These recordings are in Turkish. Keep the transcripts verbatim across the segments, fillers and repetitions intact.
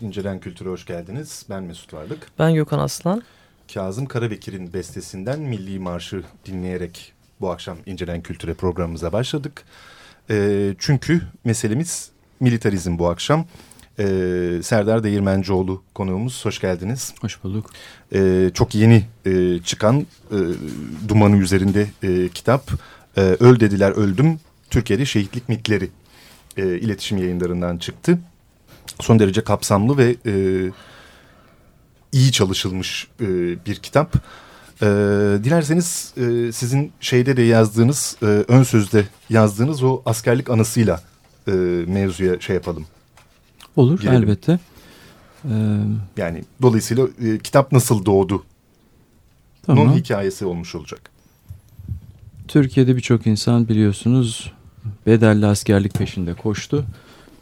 İncelen Kültür'e hoş geldiniz. Ben Mesut Varlık. Ben Gökhan Aslan. Kazım Karabekir'in bestesinden Milli Marşı dinleyerek bu akşam İncelen Kültür'e programımıza başladık. E, çünkü meselemiz militarizm bu akşam. E, Serdar Değirmencioğlu konuğumuz. Hoş geldiniz. Hoş bulduk. E, çok yeni e, çıkan e, Dumanın Üzerinde e, kitap. E, Öl Dediler Öldüm: Türkiye'de Şehitlik Mitleri. E, İletişim yayınlarından çıktı. Son derece kapsamlı ve e, iyi çalışılmış e, bir kitap. E, dilerseniz e, sizin şeyde de yazdığınız, e, ön sözde yazdığınız o askerlik anısıyla e, mevzuya şey yapalım. Olur, girelim. Elbette. Ee, yani dolayısıyla e, kitap nasıl doğdu? Tamam. Onun hikayesi olmuş olacak. Türkiye'de birçok insan biliyorsunuz bedelli askerlik peşinde koştu.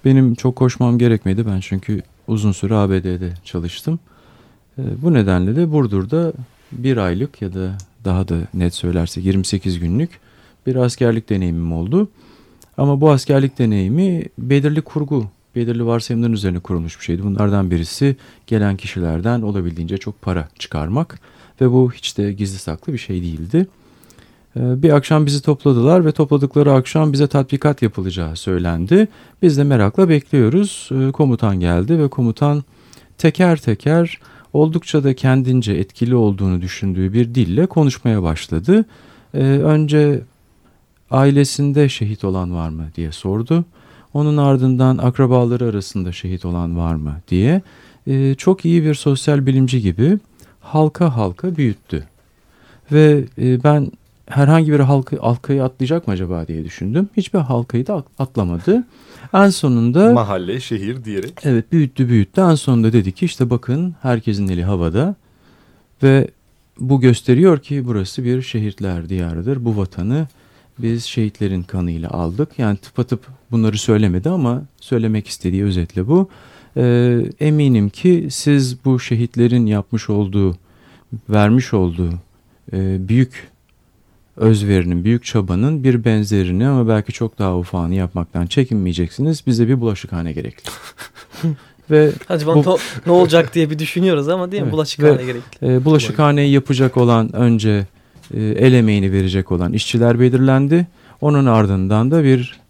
Benim çok koşmam gerekmedi. Ben çünkü uzun süre A B D'de çalıştım. Bu nedenle de Burdur'da bir aylık ya da daha da net söylersek yirmi sekiz günlük bir askerlik deneyimim oldu. Ama bu askerlik deneyimi belirli kurgu, belirli varsayımların üzerine kurulmuş bir şeydi. Bunlardan birisi gelen kişilerden olabildiğince çok para çıkarmak ve bu hiç de gizli saklı bir şey değildi. Bir akşam bizi topladılar ve topladıkları akşam bize tatbikat yapılacağı söylendi. Biz de merakla bekliyoruz. Komutan geldi ve komutan teker teker oldukça da kendince etkili olduğunu düşündüğü bir dille konuşmaya başladı. Önce ailesinde şehit olan var mı diye sordu. Onun ardından akrabaları arasında şehit olan var mı diye. e, çok iyi bir sosyal bilimci gibi halka halka büyüttü. Ve e, ben herhangi bir halka, halkayı atlayacak mı acaba diye düşündüm. Hiçbir halkayı da atlamadı. En sonunda... Mahalle, şehir diyerek. Evet, büyüttü büyüttü. En sonunda dedi ki işte bakın herkesin eli havada ve bu gösteriyor ki burası bir şehitler diyarıdır. Bu vatanı biz şehitlerin kanıyla aldık. Yani tıpatıp bunları söylemedi ama söylemek istediği özetle bu. Ee, eminim ki siz bu şehitlerin yapmış olduğu, vermiş olduğu e, büyük özverinin, büyük çabanın bir benzerini ama belki çok daha ufağını yapmaktan çekinmeyeceksiniz. Bize bir bulaşıkhane gerekli. Ve Hacıvan bu... ne olacak diye bir düşünüyoruz ama değil mi? Evet. Bulaşıkhane gerekli. E, bulaşıkhaneyi yapacak olan önce e, el emeğini verecek olan işçiler belirlendi. Onun ardından da bir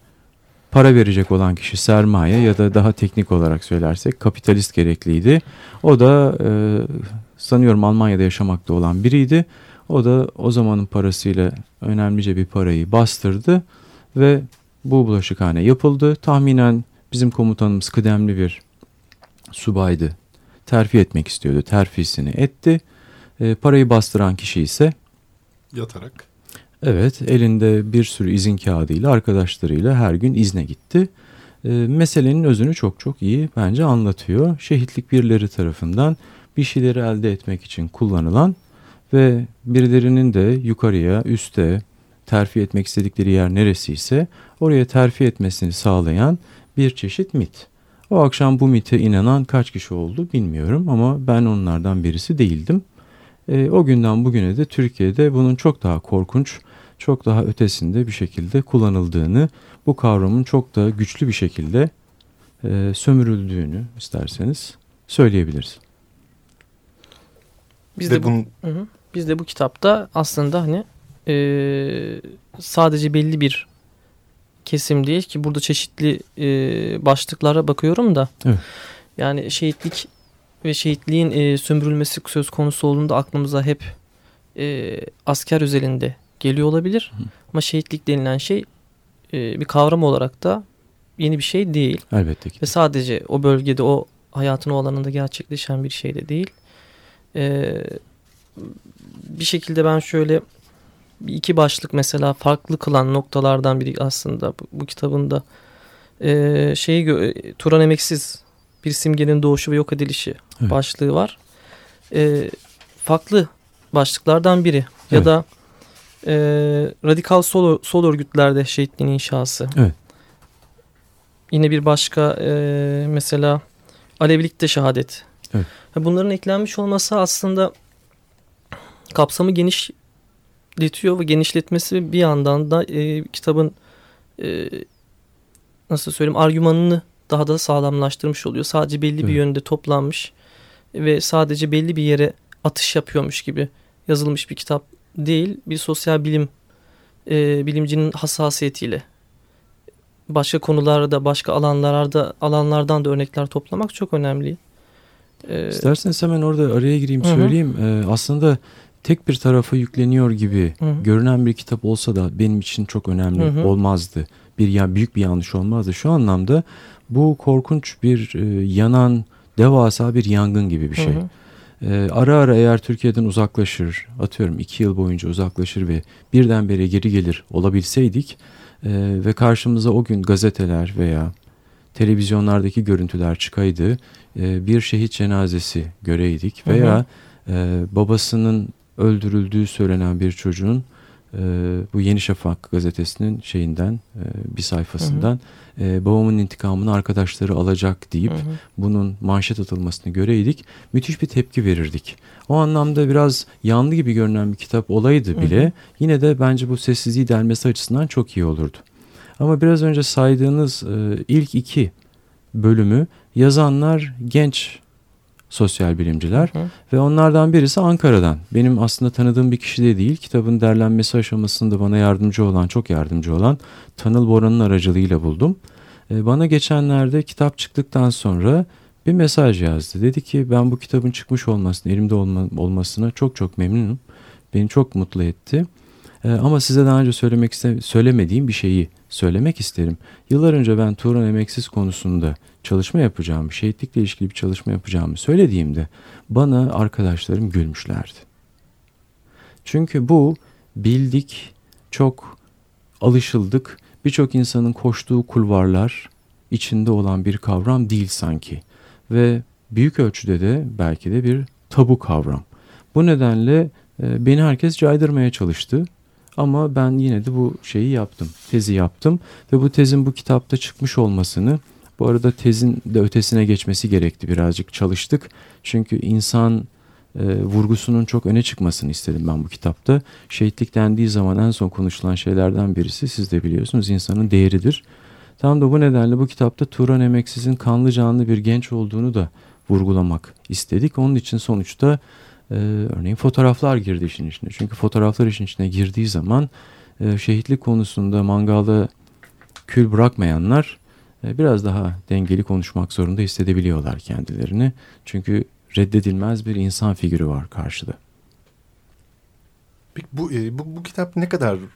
para verecek olan kişi sermaye ya da daha teknik olarak söylersek kapitalist gerekliydi. O da e, sanıyorum Almanya'da yaşamakta olan biriydi. O da o zamanın parasıyla önemlice bir parayı bastırdı ve bu bulaşıkhane yapıldı. Tahminen bizim komutanımız kıdemli bir subaydı. Terfi etmek istiyordu. Terfisini etti. E, parayı bastıran kişi ise yatarak. Evet, elinde bir sürü izin kağıdıyla arkadaşlarıyla her gün izne gitti. E, meselenin özünü çok çok iyi bence anlatıyor. Şehitlik birileri tarafından bir şeyleri elde etmek için kullanılan ve birilerinin de yukarıya, üste terfi etmek istedikleri yer neresiyse oraya terfi etmesini sağlayan bir çeşit mit. O akşam bu mite inanan kaç kişi oldu bilmiyorum ama ben onlardan birisi değildim. E, o günden bugüne de Türkiye'de bunun çok daha korkunç, çok daha ötesinde bir şekilde kullanıldığını, bu kavramın çok da güçlü bir şekilde e, sömürüldüğünü isterseniz söyleyebiliriz. Biz de, de bu, bunu... biz de bu kitapta aslında hani e, sadece belli bir kesim değil ki burada çeşitli e, başlıklara bakıyorum da evet. Yani şehitlik ve şehitliğin e, sömürülmesi söz konusu olduğunda aklımıza hep e, asker özelinde geliyor olabilir. Hı. Ama şehitlik denilen şey e, bir kavram olarak da yeni bir şey değil. Elbette ki. Ve sadece o bölgede o hayatın o alanında gerçekleşen bir şey de değil. Ee, bir şekilde ben şöyle iki başlık mesela farklı kılan noktalardan biri aslında bu, bu kitabında e, şeyi gö- Turan Emeksiz bir simgenin doğuşu ve yok edilişi evet. başlığı var. E, farklı başlıklardan biri ya evet. da e, radikal sol, sol örgütlerde şehitliğin inşası. Evet. Yine bir başka e, mesela Alevilikte şehadet. Evet. Bunların eklenmiş olması aslında kapsamı genişletiyor ve genişletmesi bir yandan da e, kitabın e, nasıl söyleyeyim argümanını daha da sağlamlaştırmış oluyor. Sadece belli evet. bir yönde toplanmış ve sadece belli bir yere atış yapıyormuş gibi yazılmış bir kitap değil. Bir sosyal bilim e, bilimcinin hassasiyetiyle başka konularda başka alanlarda alanlardan da örnekler toplamak çok önemli. İsterseniz hemen orada araya gireyim söyleyeyim. Hı hı. Aslında tek bir tarafa yükleniyor gibi hı hı. görünen bir kitap olsa da benim için çok önemli hı hı. olmazdı. Bir ya büyük bir yanlış olmazdı. Şu anlamda bu korkunç bir yanan devasa bir yangın gibi bir şey. Hı hı. Ara ara eğer Türkiye'den uzaklaşır atıyorum iki yıl boyunca uzaklaşır ve birdenbire geri gelir olabilseydik ve karşımıza o gün gazeteler veya televizyonlardaki görüntüler çıkaydı, bir şehit cenazesi göreydik veya hı hı. babasının öldürüldüğü söylenen bir çocuğun bu Yeni Şafak gazetesinin şeyinden bir sayfasından hı hı. babamın intikamını arkadaşları alacak deyip hı hı. bunun manşet atılmasını göreydik, müthiş bir tepki verirdik. O anlamda biraz yanlı gibi görünen bir kitap olaydı bile hı hı. yine de bence bu sessizliği delmesi açısından çok iyi olurdu. Ama biraz önce saydığınız ilk iki bölümü yazanlar genç sosyal bilimciler hı. ve onlardan birisi Ankara'dan. Benim aslında tanıdığım bir kişi de değil. Kitabın derlenmesi aşamasında bana yardımcı olan, çok yardımcı olan Tanıl Boran'ın aracılığıyla buldum. Bana geçenlerde kitap çıktıktan sonra bir mesaj yazdı. Dedi ki ben bu kitabın çıkmış olmasına, elimde olma, olmasına çok çok memnunum. Beni çok mutlu etti. E, ama size daha önce söylemek iste- söylemediğim bir şeyi söylemek isterim. Yıllar önce ben Turan Emeksiz konusunda çalışma yapacağımı, şehitlikle ilişkili bir çalışma yapacağımı söylediğimde bana arkadaşlarım gülmüşlerdi. Çünkü bu bildik, çok alışıldık, birçok insanın koştuğu kulvarlar içinde olan bir kavram değil sanki. Ve büyük ölçüde de belki de bir tabu kavram. Bu nedenle beni herkes caydırmaya çalıştı. Ama ben yine de bu şeyi yaptım, tezi yaptım ve bu tezin bu kitapta çıkmış olmasını, bu arada tezin de ötesine geçmesi gerekti, birazcık çalıştık. Çünkü insan e, vurgusunun çok öne çıkmasını istedim ben bu kitapta. Şehitlik dendiği zaman en son konuşulan şeylerden birisi, siz de biliyorsunuz, insanın değeridir. Tam da bu nedenle bu kitapta Turan Emeksiz'in kanlı canlı bir genç olduğunu da vurgulamak istedik. Onun için sonuçta Ee, örneğin fotoğraflar girdi işin içine. Çünkü fotoğraflar işin içine girdiği zaman e, şehitlik konusunda mangalda kül bırakmayanlar e, biraz daha dengeli konuşmak zorunda hissedebiliyorlar kendilerini. Çünkü reddedilmez bir insan figürü var karşıda. Peki bu, bu, bu kitap ne kadardır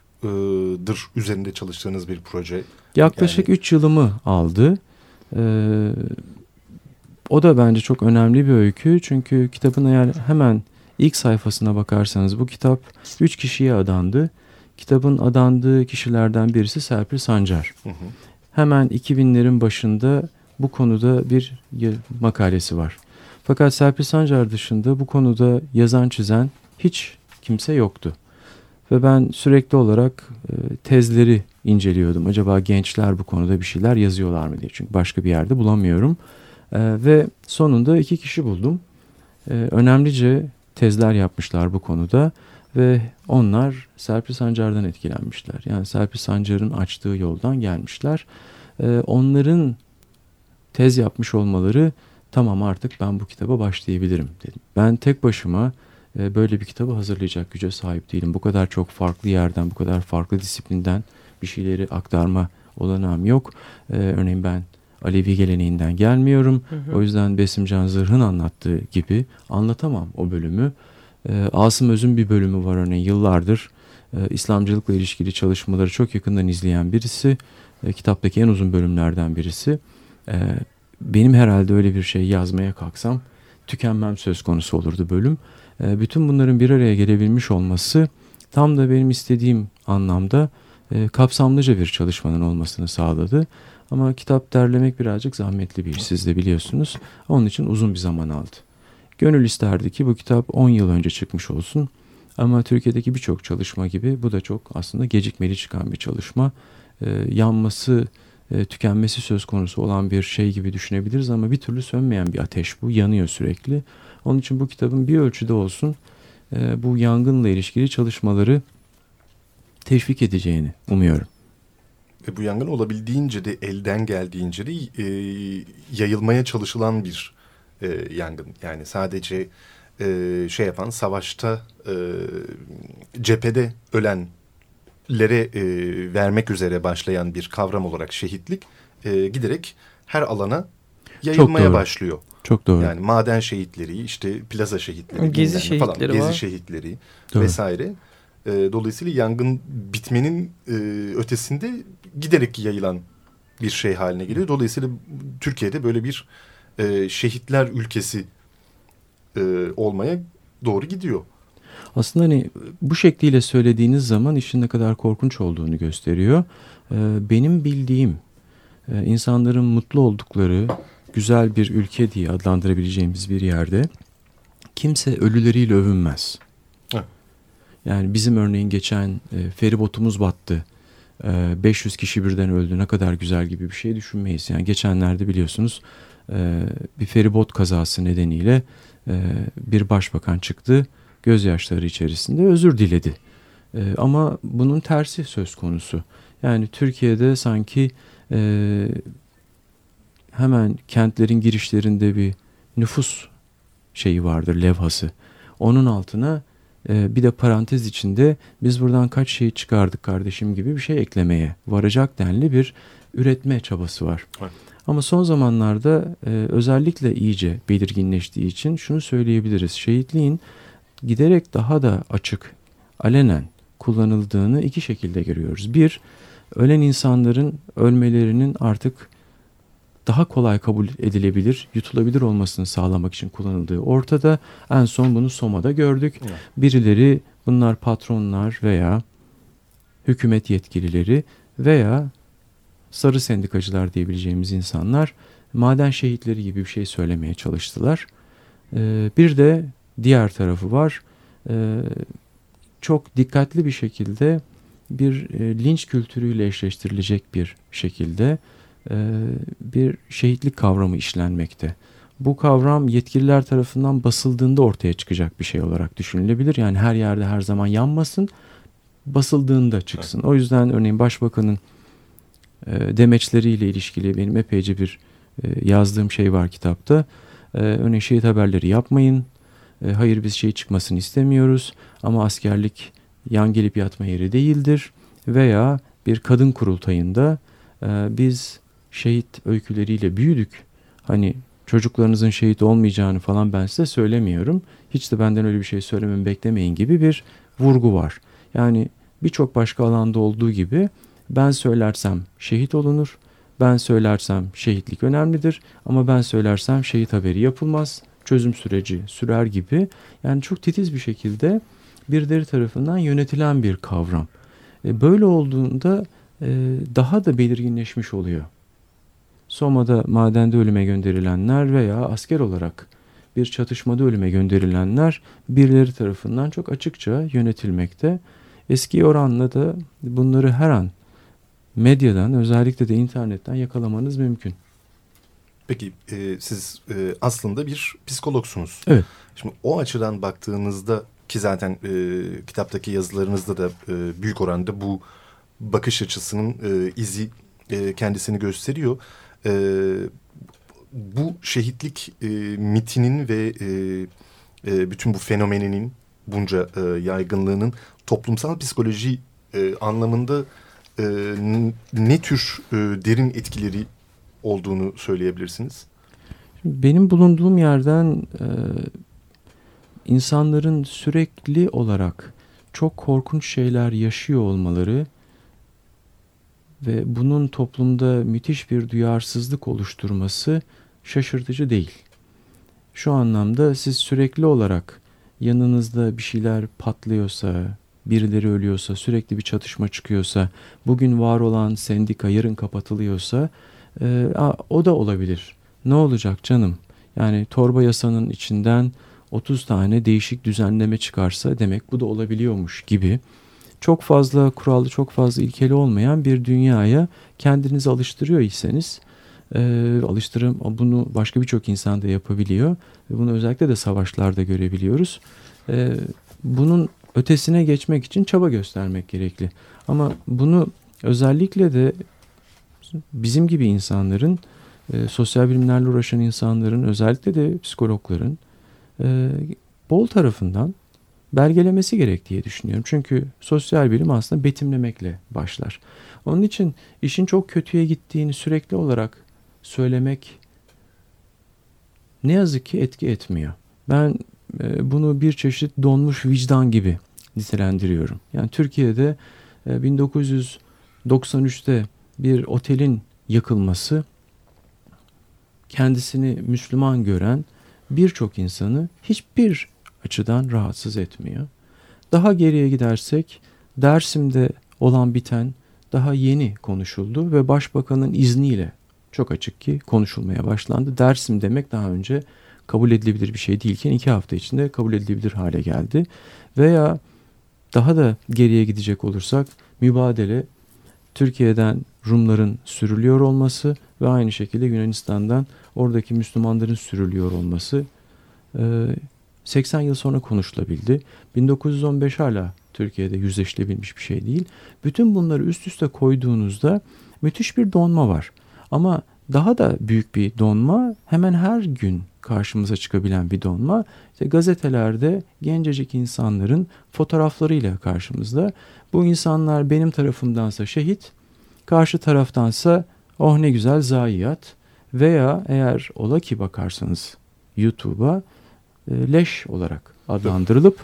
e, üzerinde çalıştığınız bir proje? Yaklaşık üç yani... yılımı aldı. Evet. O da bence çok önemli bir öykü, çünkü kitabın eğer hemen ilk sayfasına bakarsanız bu kitap üç kişiye adandı. Kitabın adandığı kişilerden birisi Serpil Sancar. Hı hı. Hemen iki binlerin başında bu konuda bir makalesi var. Fakat Serpil Sancar dışında bu konuda yazan çizen hiç kimse yoktu. Ve ben sürekli olarak tezleri inceliyordum. Acaba gençler bu konuda bir şeyler yazıyorlar mı diye. Çünkü başka bir yerde bulamıyorum. Ee, ve sonunda iki kişi buldum. Ee, önemlice tezler yapmışlar bu konuda ve onlar Serpil Sancar'dan etkilenmişler. Yani Serpil Sancar'ın açtığı yoldan gelmişler. Ee, onların tez yapmış olmaları, tamam artık ben bu kitaba başlayabilirim dedim. Ben tek başıma e, böyle bir kitabı hazırlayacak güce sahip değilim. Bu kadar çok farklı yerden, bu kadar farklı disiplinden bir şeyleri aktarma olanağım yok. Ee, örneğin ben Alevi geleneğinden gelmiyorum. Hı hı. O yüzden Besimcan Zırh'ın anlattığı gibi anlatamam o bölümü. Ee, Asım Öz'ün bir bölümü var örneğin, yıllardır e, İslamcılıkla ilişkili çalışmaları çok yakından izleyen birisi. E, kitaptaki en uzun bölümlerden birisi. E, benim herhalde öyle bir şey yazmaya kalksam tükenmem söz konusu olurdu bölüm. E, bütün bunların bir araya gelebilmiş olması tam da benim istediğim anlamda e, kapsamlıca bir çalışmanın olmasını sağladı. Ama kitap derlemek birazcık zahmetli bir iş, siz de biliyorsunuz. Onun için uzun bir zaman aldı. Gönül isterdi ki bu kitap on yıl önce çıkmış olsun. Ama Türkiye'deki birçok çalışma gibi bu da çok aslında gecikmeli çıkan bir çalışma. Ee, yanması, e, tükenmesi söz konusu olan bir şey gibi düşünebiliriz ama bir türlü sönmeyen bir ateş bu. Yanıyor sürekli. Onun için bu kitabın bir ölçüde olsun e, bu yangınla ilişkili çalışmaları teşvik edeceğini umuyorum. Bu yangın olabildiğince de, elden geldiğince de e, yayılmaya çalışılan bir e, yangın. Yani sadece e, şey yapan, savaşta, e, cephede ölenlere e, vermek üzere başlayan bir kavram olarak şehitlik e, giderek her alana yayılmaya Çok doğru. başlıyor. Çok doğru. Yani maden şehitleri, işte plaza şehitleri, gezi şehitleri, falan, gezi şehitleri vesaire. Dolayısıyla yangın bitmenin ötesinde giderek yayılan bir şey haline geliyor. Dolayısıyla Türkiye'de böyle bir şehitler ülkesi olmaya doğru gidiyor. Aslında hani bu şekliyle söylediğiniz zaman işin ne kadar korkunç olduğunu gösteriyor. Benim bildiğim, insanların mutlu oldukları güzel bir ülke diye adlandırabileceğimiz bir yerde kimse ölüleriyle övünmez. Yani bizim örneğin geçen e, feribotumuz battı, e, beş yüz kişi birden öldü, ne kadar güzel gibi bir şey düşünmeyiz. Yani geçenlerde biliyorsunuz e, bir feribot kazası nedeniyle e, bir başbakan çıktı, gözyaşları içerisinde özür diledi. E, ama bunun tersi söz konusu. Yani Türkiye'de sanki e, hemen kentlerin girişlerinde bir nüfus şeyi vardır, levhası. Onun altına... Bir de parantez içinde biz buradan kaç şey çıkardık kardeşim gibi bir şey eklemeye varacak denli bir üretme çabası var. Evet. Ama son zamanlarda özellikle iyice belirginleştiği için şunu söyleyebiliriz. Şehitliğin giderek daha da açık, alenen kullanıldığını iki şekilde görüyoruz. Bir, ölen insanların ölmelerinin artık daha kolay kabul edilebilir, yutulabilir olmasını sağlamak için kullanıldığı ortada. En son bunu Soma'da gördük. Evet. Birileri, bunlar patronlar veya hükümet yetkilileri veya sarı sendikacılar diyebileceğimiz insanlar maden şehitleri gibi bir şey söylemeye çalıştılar. Ee, bir de diğer tarafı var. Ee, çok dikkatli bir şekilde bir e, linç kültürüyle eşleştirilecek bir şekilde e, bir şehitlik kavramı işlenmekte. Bu kavram yetkililer tarafından basıldığında ortaya çıkacak bir şey olarak düşünülebilir. Yani her yerde her zaman yanmasın, basıldığında çıksın. O yüzden örneğin başbakanın e, demeçleriyle ilişkili benim epeyce bir e, yazdığım şey var kitapta. E, örneğin şehit haberleri yapmayın. E, hayır biz şey çıkmasını istemiyoruz ama askerlik yan gelip yatma yeri değildir. Veya bir kadın kurultayında e, biz şehit öyküleriyle büyüdük. Hani çocuklarınızın şehit olmayacağını falan ben size söylemiyorum. Hiç de benden öyle bir şey söylememi beklemeyin gibi bir vurgu var. Yani birçok başka alanda olduğu gibi ben söylersem şehit olunur, ben söylersem şehitlik önemlidir ama ben söylersem şehit haberi yapılmaz, çözüm süreci sürer gibi. Yani çok titiz bir şekilde birileri tarafından yönetilen bir kavram. Böyle olduğunda daha da belirginleşmiş oluyor. Soma'da madende ölüme gönderilenler veya asker olarak bir çatışmada ölüme gönderilenler birileri tarafından çok açıkça yönetilmekte. Eski oranla da bunları her an medyadan, özellikle de internetten yakalamanız mümkün. Peki e, siz e, aslında bir psikologsunuz. Evet. Şimdi o açıdan baktığınızda ki zaten e, kitaptaki yazılarınızda da e, büyük oranda bu bakış açısının e, izi e, kendisini gösteriyor. E, bu şehitlik e, mitinin ve e, e, bütün bu fenomeninin bunca e, yaygınlığının toplumsal psikoloji e, anlamında e, n- ne tür e, derin etkileri olduğunu söyleyebilirsiniz? Benim bulunduğum yerden e, insanların sürekli olarak çok korkunç şeyler yaşıyor olmaları ve bunun toplumda müthiş bir duyarsızlık oluşturması şaşırtıcı değil. Şu anlamda siz sürekli olarak yanınızda bir şeyler patlıyorsa, birileri ölüyorsa, sürekli bir çatışma çıkıyorsa, bugün var olan sendika yarın kapatılıyorsa, e, a, o da olabilir. Ne olacak canım? Yani torba yasanın içinden otuz tane değişik düzenleme çıkarsa demek bu da olabiliyormuş gibi. Çok fazla kurallı, çok fazla ilkeli olmayan bir dünyaya kendinizi alıştırıyor iseniz, e, alıştırım bunu başka birçok insan da yapabiliyor. Bunu özellikle de savaşlarda görebiliyoruz. E, bunun ötesine geçmek için çaba göstermek gerekli. Ama bunu özellikle de bizim gibi insanların, e, sosyal bilimlerle uğraşan insanların, özellikle de psikologların e, bol tarafından belgelemesi gerek diye düşünüyorum. Çünkü sosyal bilim aslında betimlemekle başlar. Onun için işin çok kötüye gittiğini sürekli olarak söylemek ne yazık ki etki etmiyor. Ben bunu bir çeşit donmuş vicdan gibi nitelendiriyorum. Yani Türkiye'de bin dokuz yüz doksan üçte bir otelin yakılması kendisini Müslüman gören birçok insanı hiçbir açıdan rahatsız etmiyor. Daha geriye gidersek Dersim'de olan biten daha yeni konuşuldu ve Başbakan'ın izniyle çok açık ki konuşulmaya başlandı. Dersim demek daha önce kabul edilebilir bir şey değilken iki hafta içinde kabul edilebilir hale geldi. Veya daha da geriye gidecek olursak Mübadele, Türkiye'den Rumların sürülüyor olması ve aynı şekilde Yunanistan'dan oradaki Müslümanların sürülüyor olması seksen yıl sonra konuşulabildi. bin dokuz yüz on beş hala Türkiye'de yüzleşilebilmiş bir şey değil. Bütün bunları üst üste koyduğunuzda müthiş bir donma var. Ama daha da büyük bir donma, hemen her gün karşımıza çıkabilen bir donma. İşte gazetelerde gencecik insanların fotoğraflarıyla karşımızda. Bu insanlar benim tarafımdansa şehit, karşı taraftansa oh ne güzel zayiat veya eğer ola ki bakarsanız YouTube'a leş olarak adlandırılıp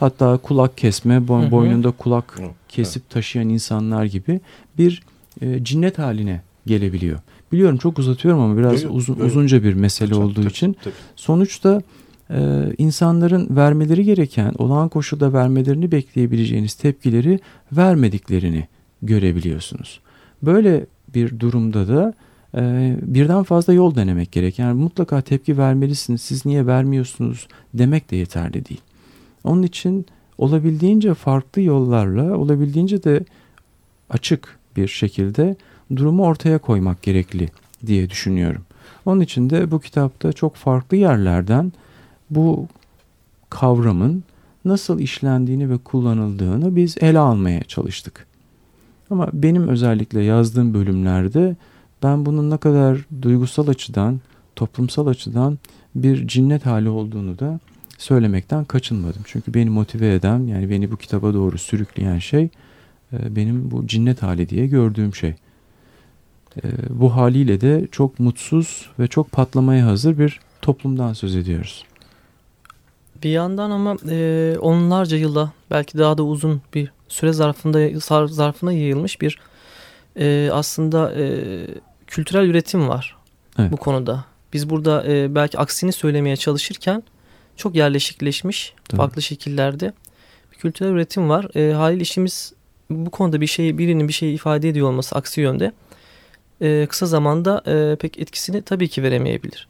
hatta kulak kesme, bo- boynunda kulak kesip taşıyan insanlar gibi bir e, cinnet haline gelebiliyor. Biliyorum çok uzatıyorum ama biraz değil, uzun, değil. uzunca bir mesele tabii, olduğu tabii, için. Tabii. Sonuçta e, insanların vermeleri gereken, olağan koşulda vermelerini bekleyebileceğiniz tepkileri vermediklerini görebiliyorsunuz. Böyle bir durumda da e, birden fazla yol denemek gerek. Yani mutlaka tepki vermelisiniz, siz niye vermiyorsunuz demek de yeterli değil. Onun için olabildiğince farklı yollarla, olabildiğince de açık bir şekilde durumu ortaya koymak gerekli diye düşünüyorum. Onun için de bu kitapta çok farklı yerlerden bu kavramın nasıl işlendiğini ve kullanıldığını biz ele almaya çalıştık. Ama benim özellikle yazdığım bölümlerde ben bunun ne kadar duygusal açıdan, toplumsal açıdan bir cinnet hali olduğunu da söylemekten kaçınmadım. Çünkü beni motive eden, yani beni bu kitaba doğru sürükleyen şey benim bu cinnet hali diye gördüğüm şey. Bu haliyle de çok mutsuz ve çok patlamaya hazır bir toplumdan söz ediyoruz. Bir yandan ama e, onlarca yıla, belki daha da uzun bir süre zarfında zarfına yayılmış bir e, aslında e, kültürel üretim var, evet, bu konuda. Biz burada e, belki aksini söylemeye çalışırken çok yerleşikleşmiş, evet, farklı şekillerde bir kültürel üretim var. E, haliyle işimiz bu konuda bir şey, birinin bir şeyi ifade ediyor olması aksi yönde e, kısa zamanda e, pek etkisini tabii ki veremeyebilir.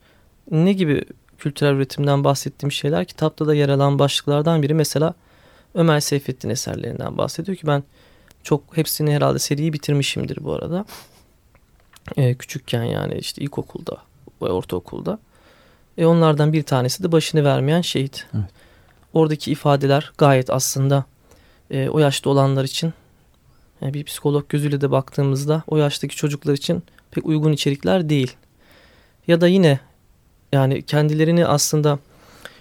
Ne gibi kültürel üretimden bahsettiğim şeyler? Kitapta da yer alan başlıklardan biri mesela Ömer Seyfettin eserlerinden bahsediyor ki ben çok hepsini herhalde seriyi bitirmişimdir bu arada. E, küçükken yani işte ilkokulda ve ortaokulda. E, onlardan bir tanesi de başını vermeyen şehit. Evet. Oradaki ifadeler gayet aslında e, o yaşta olanlar için yani bir psikolog gözüyle de baktığımızda o yaştaki çocuklar için pek uygun içerikler değil. Ya da yine yani kendilerini aslında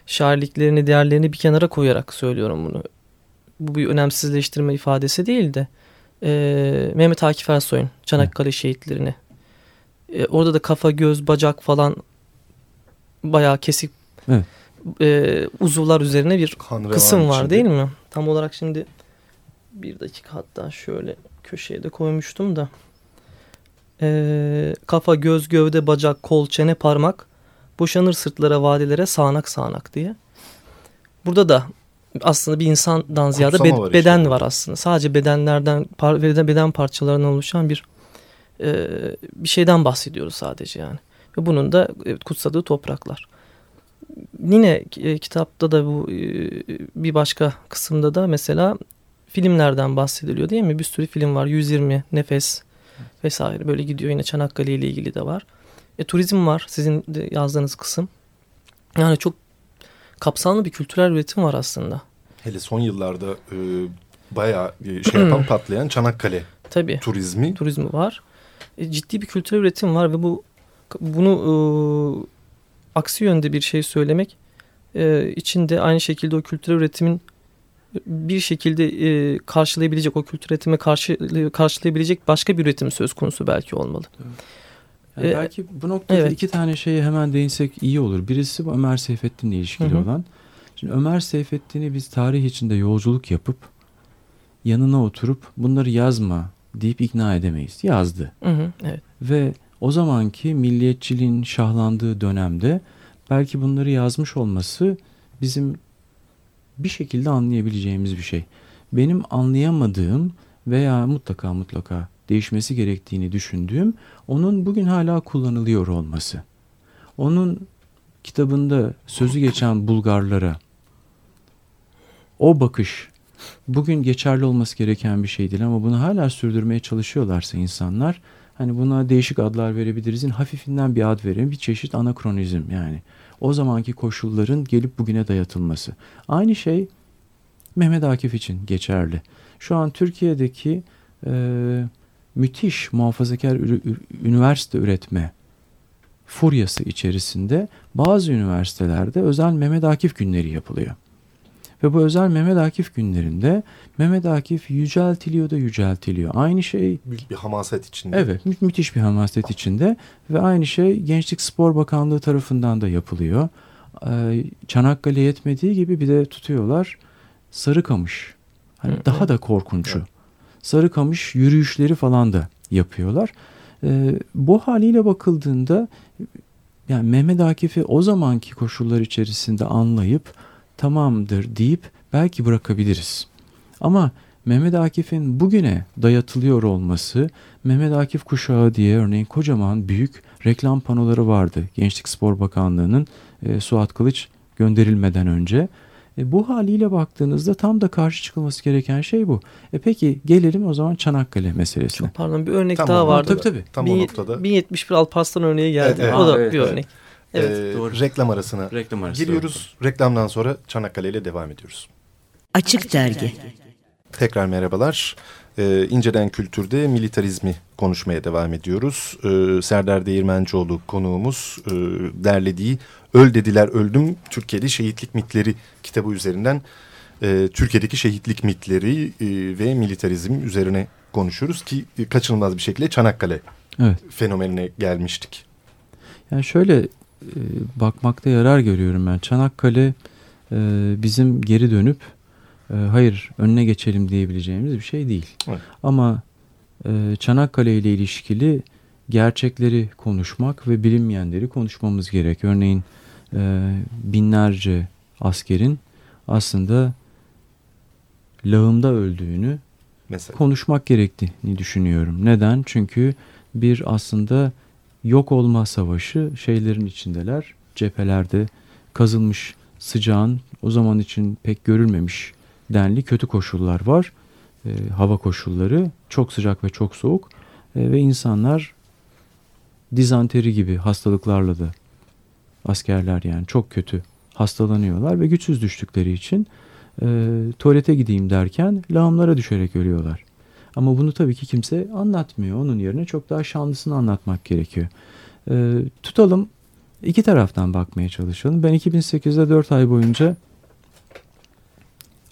şairliklerini, değerlerini bir kenara koyarak söylüyorum bunu. Bu bir önemsizleştirme ifadesi değil de e, Mehmet Akif Ersoy'un Çanakkale şehitlerini. E, orada da kafa, göz, bacak falan bayağı kesik, evet, e, uzuvlar üzerine bir kan kısım var içinde, değil mi? Tam olarak şimdi bir dakika, hatta şöyle köşeye de koymuştum da. E, kafa, göz, gövde, bacak, kol, çene, parmak. Boşanır sırtlara, vadelere, sağanak sağanak diye. Burada da aslında bir insandan ziyade bed- var beden işte. var aslında. Sadece bedenlerden, par- beden parçalarından oluşan bir e, bir şeyden bahsediyoruz sadece yani. Ve bunun da evet, kutsadığı topraklar. Yine e, kitapta da bu e, bir başka kısımda da mesela filmlerden bahsediliyor değil mi? Bir sürü film var. yüz yirmi, Nefes vesaire böyle gidiyor. Yine Çanakkale ile ilgili de var. E, turizm var sizin de yazdığınız kısım. Yani çok kapsamlı bir kültürel üretim var aslında. Hele son yıllarda e, bayağı şey yapan patlayan Çanakkale tabii, turizmi. Turizmi var. E, ciddi bir kültürel üretim var ve bu bunu e, aksi yönde bir şey söylemek e, için de aynı şekilde o kültürel üretimin bir şekilde e, karşılayabilecek, o kültürel üretime karşı, karşılayabilecek başka bir üretim söz konusu belki olmalı. Evet. Yani belki bu noktada evet, iki tane şeye hemen değinsek iyi olur. Birisi bu Ömer Seyfettin'le ilişkili, hı hı, olan. Şimdi Ömer Seyfettin'i biz tarih içinde yolculuk yapıp yanına oturup bunları yazma deyip ikna edemeyiz. Yazdı. Hı hı, evet. Ve o zamanki milliyetçiliğin şahlandığı dönemde belki bunları yazmış olması bizim bir şekilde anlayabileceğimiz bir şey. Benim anlayamadığım veya mutlaka mutlaka değişmesi gerektiğini düşündüğüm, onun bugün hala kullanılıyor olması. Onun kitabında sözü geçen Bulgarlara o bakış bugün geçerli olması gereken bir şey değil ama bunu hala sürdürmeye çalışıyorlarsa insanlar, hani buna değişik adlar verebilirizin hafifinden bir ad verelim, bir çeşit anakronizm yani. O zamanki koşulların gelip bugüne dayatılması. Aynı şey Mehmet Akif için geçerli. Şu an Türkiye'deki ee, müthiş muhafazakar üniversite üretme furyası içerisinde bazı üniversitelerde özel Mehmet Akif günleri yapılıyor. Ve bu özel Mehmet Akif günlerinde Mehmet Akif yüceltiliyor da yüceltiliyor. Aynı şey... Büyük bir hamaset içinde. Evet, mü- müthiş bir hamaset içinde ve aynı şey Gençlik Spor Bakanlığı tarafından da yapılıyor. Ee, Çanakkale yetmediği gibi bir de tutuyorlar Sarıkamış. Hani hı, daha hı. da korkunçu. Evet. Sarıkamış yürüyüşleri falan da yapıyorlar. Ee, bu haliyle bakıldığında yani Mehmet Akif'i o zamanki koşullar içerisinde anlayıp tamamdır deyip belki bırakabiliriz. Ama Mehmet Akif'in bugüne dayatılıyor olması, Mehmet Akif kuşağı diye örneğin kocaman büyük reklam panoları vardı. Gençlik Spor Bakanlığı'nın e, Suat Kılıç gönderilmeden önce. E, bu haliyle baktığınızda tam da karşı çıkılması gereken şey bu. E peki gelelim o zaman Çanakkale meselesine. Çok pardon, bir örnek tam daha vardı. Tabii tabii. Tam bir, o noktada. bin yetmiş bir Alparslan örneği geldi. Evet, evet. O da Aa, evet, bir evet. örnek. Evet, ee, doğru. Reklam arasına reklam arası giriyoruz. Doğru. Reklamdan sonra Çanakkale ile devam ediyoruz. Açık Dergi. Tekrar merhabalar. Ee, İnceden Kültür'de militarizmi konuşmaya devam ediyoruz. Ee, Serdar Değirmencioğlu konuğumuz e, derlediği Öl Dediler Öldüm: Türkiye'de Şehitlik Mitleri kitabı üzerinden e, Türkiye'deki şehitlik mitleri e, ve militarizm üzerine konuşuyoruz ki e, kaçınılmaz bir şekilde Çanakkale evet. fenomenine gelmiştik. Yani şöyle e, bakmakta yarar görüyorum ben. Çanakkale e, bizim geri dönüp hayır önüne geçelim diyebileceğimiz bir şey değil. Evet. Ama e, Çanakkale ile ilişkili gerçekleri konuşmak ve bilinmeyenleri konuşmamız gerek. Örneğin e, binlerce askerin aslında lağımda öldüğünü mesela konuşmak gerektiğini düşünüyorum. Neden? Çünkü bir aslında yok olma savaşı şeylerin içindeler. Cephelerde kazılmış sıcağın o zaman için pek görülmemiş denli kötü koşullar var. E, hava koşulları çok sıcak ve çok soğuk e, ve insanlar dizanteri gibi hastalıklarla da askerler yani çok kötü hastalanıyorlar ve güçsüz düştükleri için e, tuvalete gideyim derken lağımlara düşerek ölüyorlar. Ama bunu tabii ki kimse anlatmıyor. Onun yerine çok daha şanlısını anlatmak gerekiyor. E, tutalım iki taraftan bakmaya çalışalım. Ben iki bin sekizde dört ay boyunca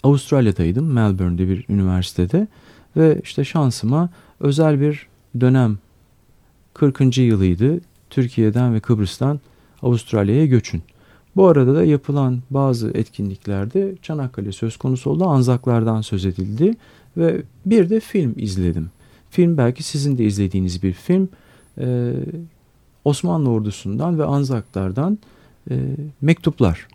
Avustralya'daydım, Melbourne'de bir üniversitede ve işte şansıma özel bir dönem kırkıncı yılıydı. Türkiye'den ve Kıbrıs'tan Avustralya'ya göçün. Bu arada da yapılan bazı etkinliklerde Çanakkale söz konusu oldu, Anzaklardan söz edildi ve bir de film izledim. Film belki sizin de izlediğiniz bir film. Ee, Osmanlı ordusundan ve Anzaklardan e, mektuplar.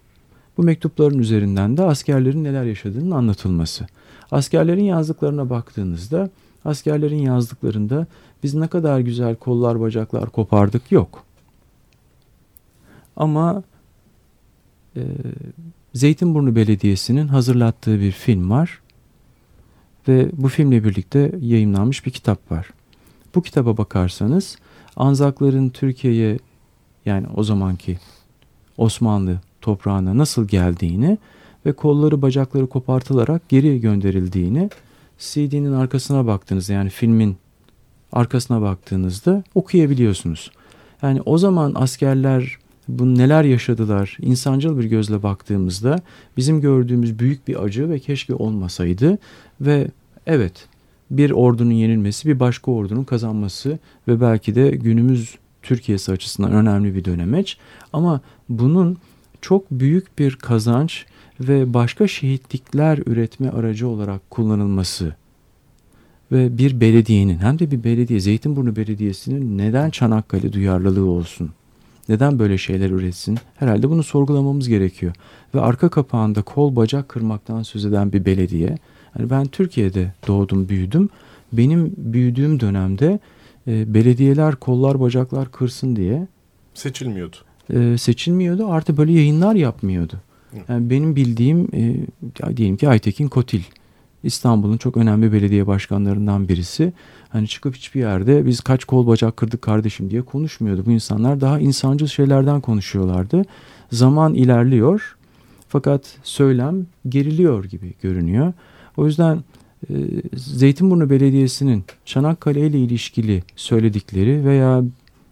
Bu mektupların üzerinden de askerlerin neler yaşadığının anlatılması. Askerlerin yazdıklarına baktığınızda, askerlerin yazdıklarında biz ne kadar güzel kollar bacaklar kopardık yok. Ama e, Zeytinburnu Belediyesi'nin hazırlattığı bir film var ve bu filmle birlikte yayımlanmış bir kitap var. Bu kitaba bakarsanız Anzakların Türkiye'ye yani o zamanki Osmanlı toprağına nasıl geldiğini ve kolları bacakları kopartılarak geri gönderildiğini C D'nin arkasına baktığınızda yani filmin arkasına baktığınızda okuyabiliyorsunuz. Yani o zaman askerler bunu neler yaşadılar insancıl bir gözle baktığımızda bizim gördüğümüz büyük bir acı ve keşke olmasaydı ve evet bir ordunun yenilmesi bir başka ordunun kazanması ve belki de günümüz Türkiye'si açısından önemli bir dönemeç ama bunun çok büyük bir kazanç ve başka şehitlikler üretme aracı olarak kullanılması ve bir belediyenin hem de bir belediye Zeytinburnu Belediyesi'nin neden Çanakkale duyarlılığı olsun? Neden böyle şeyler üretsin? Herhalde bunu sorgulamamız gerekiyor. Ve arka kapağında kol bacak kırmaktan söz eden bir belediye. Yani ben Türkiye'de doğdum büyüdüm. Benim büyüdüğüm dönemde e, belediyeler kollar bacaklar kırsın diye seçilmiyordu. seçilmiyordu. Artı böyle yayınlar yapmıyordu. Yani benim bildiğim e, diyelim ki Aytekin Kotil İstanbul'un çok önemli belediye başkanlarından birisi. Hani çıkıp hiçbir yerde biz kaç kol bacak kırdık kardeşim diye konuşmuyordu. Bu insanlar daha insancıl şeylerden konuşuyorlardı. Zaman ilerliyor fakat söylem geriliyor gibi görünüyor. O yüzden e, Zeytinburnu Belediyesi'nin Çanakkale ile ilişkili söyledikleri veya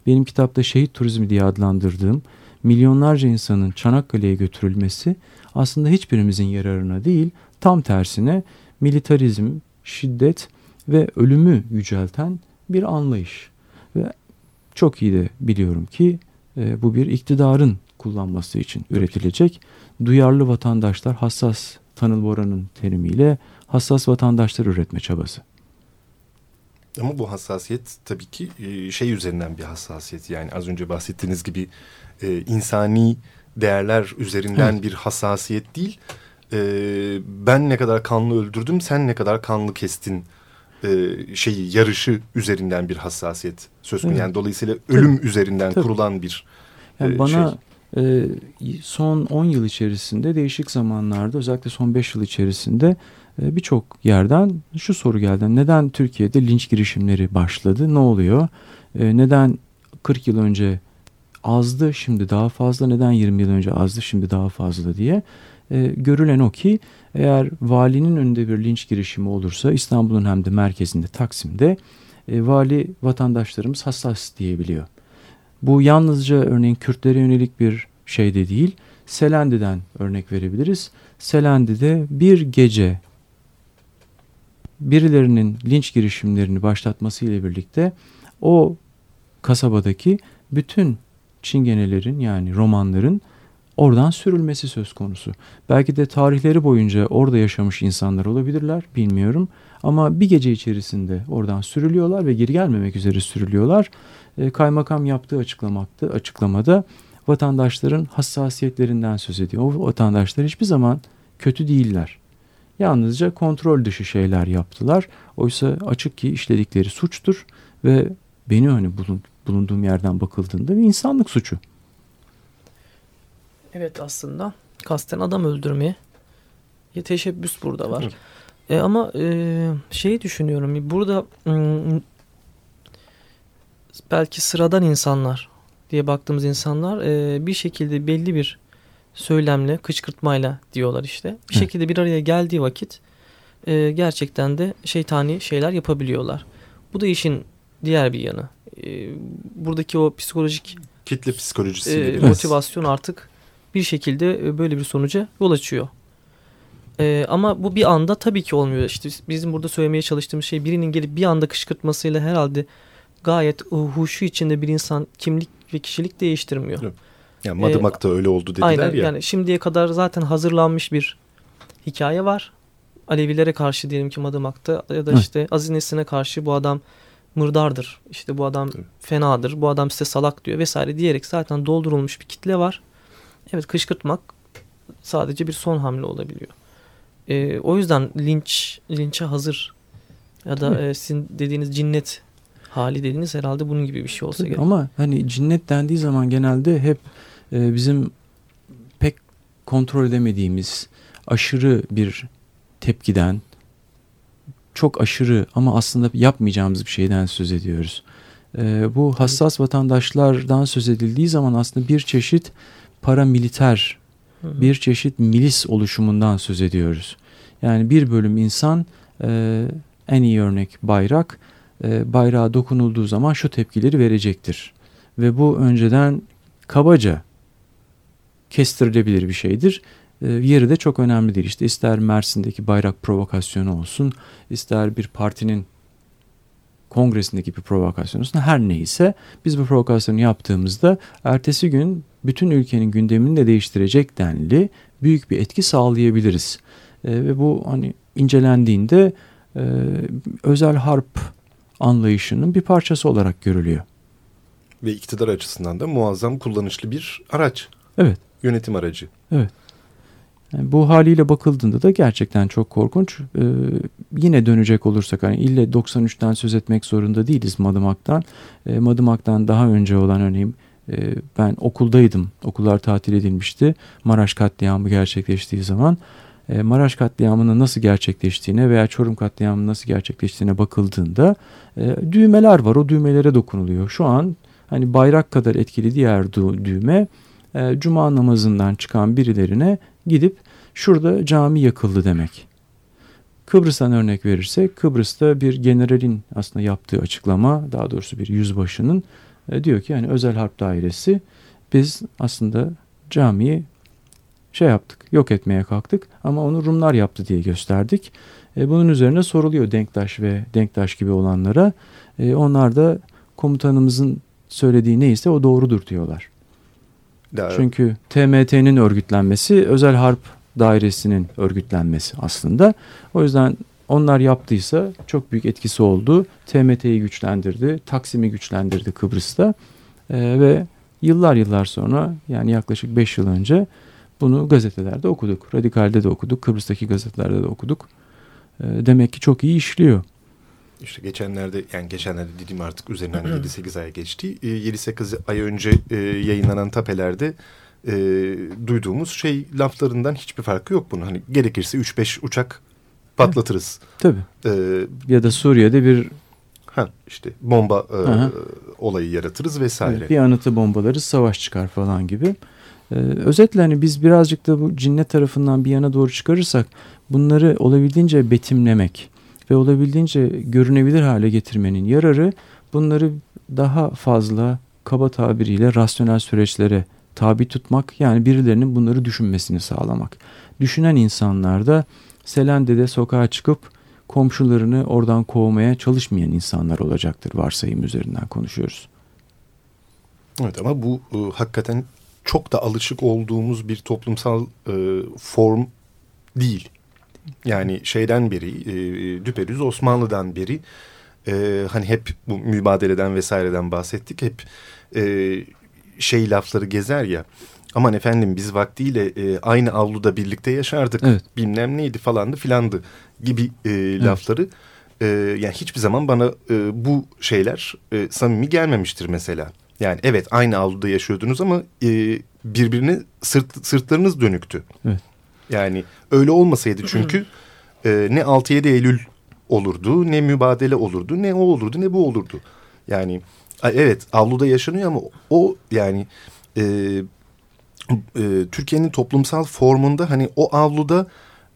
benim kitapta şehit turizmi diye adlandırdığım milyonlarca insanın Çanakkale'ye götürülmesi aslında hiçbirimizin yararına değil, tam tersine militarizm, şiddet ve ölümü yücelten bir anlayış. Ve çok iyi de biliyorum ki e, bu bir iktidarın kullanması için üretilecek. Duyarlı vatandaşlar, hassas Tanıl Bora'nın terimiyle hassas vatandaşlar üretme çabası. Ama bu hassasiyet tabii ki şey üzerinden bir hassasiyet, yani az önce bahsettiğiniz gibi insani değerler üzerinden evet. bir hassasiyet değil. Ben ne kadar kanlı öldürdüm, sen ne kadar kanlı kestin şeyi, yarışı üzerinden bir hassasiyet söz konusu. Evet. Yani dolayısıyla ölüm tabii. üzerinden tabii. kurulan bir yani bana... şey. Bana Ee, son on yıl içerisinde değişik zamanlarda, özellikle son beş yıl içerisinde e, birçok yerden şu soru geldi. Neden Türkiye'de linç girişimleri başladı? Ne oluyor? E, neden kırk yıl önce azdı, şimdi daha fazla? Neden yirmi yıl önce azdı, şimdi daha fazla diye. E, görülen o ki eğer valinin önünde bir linç girişimi olursa İstanbul'un hem de merkezinde, Taksim'de e, vali vatandaşlarımız hassas diyebiliyor. Bu yalnızca örneğin Kürtlere yönelik bir şey de değil. Selendi'den örnek verebiliriz. Selendi'de bir gece birilerinin linç girişimlerini başlatmasıyla birlikte o kasabadaki bütün çingenelerin, yani romanların oradan sürülmesi söz konusu. Belki de tarihleri boyunca orada yaşamış insanlar olabilirler, bilmiyorum. Ama bir gece içerisinde oradan sürülüyorlar ve geri gelmemek üzere sürülüyorlar. E, kaymakam yaptığı açıklamakta, açıklamada vatandaşların hassasiyetlerinden söz ediyor. O vatandaşlar hiçbir zaman kötü değiller. Yalnızca kontrol dışı şeyler yaptılar. Oysa açık ki işledikleri suçtur ve beni hani bulunduğum yerden bakıldığında bir insanlık suçu. Evet, aslında kasten adam öldürmeye teşebbüs burada var. E, ama e, şeyi düşünüyorum. Burada ım, belki sıradan insanlar diye baktığımız insanlar e, bir şekilde belli bir söylemle, kışkırtmayla diyorlar işte. Bir şekilde bir araya geldiği vakit e, gerçekten de şeytani şeyler yapabiliyorlar. Bu da işin diğer bir yanı. E, buradaki o psikolojik kitle psikolojisi e, motivasyon artık bir şekilde böyle bir sonuca yol açıyor. Ee, ama bu bir anda tabii ki olmuyor. İşte bizim burada söylemeye çalıştığımız şey, birinin gelip bir anda kışkırtmasıyla herhalde gayet huşu içinde bir insan kimlik ve kişilik değiştirmiyor. Ya yani Madımak'ta ee, öyle oldu dediler aynen, ya. Yani şimdiye kadar zaten hazırlanmış bir hikaye var. Alevilere karşı diyelim ki Madımak'ta, ya da işte Aziz Nesin'e karşı bu adam mırdardır, İşte bu adam fenadır, bu adam size salak diyor vesaire diyerek zaten doldurulmuş bir kitle var. Evet, kışkırtmak sadece bir son hamle olabiliyor. Ee, o yüzden linç, linçe hazır ya da e, sizin dediğiniz cinnet hali dediğiniz herhalde bunun gibi bir şey olsa gerek. Ama hani cinnet dendiği zaman genelde hep e, bizim pek kontrol edemediğimiz aşırı bir tepkiden, çok aşırı ama aslında yapmayacağımız bir şeyden söz ediyoruz. E, bu hassas vatandaşlardan söz edildiği zaman aslında bir çeşit paramiliter, bir çeşit milis oluşumundan söz ediyoruz. Yani bir bölüm insan, e, en iyi örnek bayrak, e, bayrağa dokunulduğu zaman şu tepkileri verecektir. Ve bu önceden kabaca kestirilebilir bir şeydir. E, yeri de çok önemli değil. İşte ister Mersin'deki bayrak provokasyonu olsun, ister bir partinin kongresindeki bir provokasyon olsun, her neyse biz bu provokasyonu yaptığımızda ertesi gün bütün ülkenin gündemini de değiştirecek denli büyük bir etki sağlayabiliriz. E, ve bu hani incelendiğinde e, özel harp anlayışının bir parçası olarak görülüyor. Ve iktidar açısından da muazzam kullanışlı bir araç. Evet. Yönetim aracı. Evet. Yani bu haliyle bakıldığında da gerçekten çok korkunç. Ee, yine dönecek olursak hani ille doksan üçten söz etmek zorunda değiliz Madımak'tan. Ee, Madımak'tan daha önce olan örneğin e, ben okuldaydım. Okullar tatil edilmişti. Maraş katliamı gerçekleştiği zaman. E, Maraş katliamının nasıl gerçekleştiğine veya Çorum katliamının nasıl gerçekleştiğine bakıldığında e, düğmeler var. O düğmelere dokunuluyor. Şu an hani bayrak kadar etkili diğer du- düğme e, Cuma namazından çıkan birilerine gidip şurada cami yakıldı demek. Kıbrıs'tan örnek verirsek, Kıbrıs'ta bir generalin aslında yaptığı açıklama, daha doğrusu bir yüzbaşının e, diyor ki yani özel harp dairesi, biz aslında camiyi şey yaptık, yok etmeye kalktık ama onu Rumlar yaptı diye gösterdik. E, bunun üzerine soruluyor Denktaş ve Denktaş gibi olanlara. E, onlar da komutanımızın söylediği neyse o doğrudur diyorlar. Çünkü T M T'nin örgütlenmesi özel harp dairesinin örgütlenmesi aslında. O yüzden onlar yaptıysa çok büyük etkisi oldu. T M T'yi güçlendirdi, Taksim'i güçlendirdi Kıbrıs'ta e, ve yıllar yıllar sonra, yani yaklaşık beş yıl önce bunu gazetelerde okuduk. Radikal'de de okuduk, Kıbrıs'taki gazetelerde de okuduk. E, demek ki çok iyi işliyor. İşte geçenlerde, yani geçenlerde dediğim artık üzerinden yedi sekiz ay geçti. yedi sekiz ay önce yayınlanan tapelerde e, duyduğumuz şey laflarından hiçbir farkı yok bunun. Hani gerekirse üç beş uçak patlatırız. Tabii. Ee, ya da Suriye'de bir ha, işte bomba e, olayı yaratırız vesaire. Evet, bir anıtı bombalarız, savaş çıkar falan gibi. Ee, özetle hani biz birazcık da bu cinnet tarafından bir yana doğru çıkarırsak bunları olabildiğince betimlemek ve olabildiğince görünebilir hale getirmenin yararı, bunları daha fazla kaba tabiriyle rasyonel süreçlere tabi tutmak, yani birilerinin bunları düşünmesini sağlamak. Düşünen insanlar da Selende'de sokağa çıkıp komşularını oradan kovmaya çalışmayan insanlar olacaktır, varsayım üzerinden konuşuyoruz. Evet, ama bu e, hakikaten çok da alışık olduğumuz bir toplumsal e, form değil. Yani şeyden beri, e, düpedüz Osmanlı'dan beri e, hani hep bu mübadeleden vesaireden bahsettik. Hep e, şey lafları gezer ya. Aman efendim biz vaktiyle e, aynı avluda birlikte yaşardık. Evet. Bilmem neydi falandı filandı gibi e, lafları. Evet. E, yani hiçbir zaman bana e, bu şeyler e, samimi gelmemiştir mesela. Yani evet, aynı avluda yaşıyordunuz ama e, birbirine sırt, sırtlarınız dönüktü. Evet. Yani öyle olmasaydı çünkü e, ne altı yedi Eylül olurdu, ne mübadele olurdu, ne o olurdu, ne bu olurdu. Yani evet, avluda yaşanıyor ama o yani e, e, Türkiye'nin toplumsal formunda hani o avluda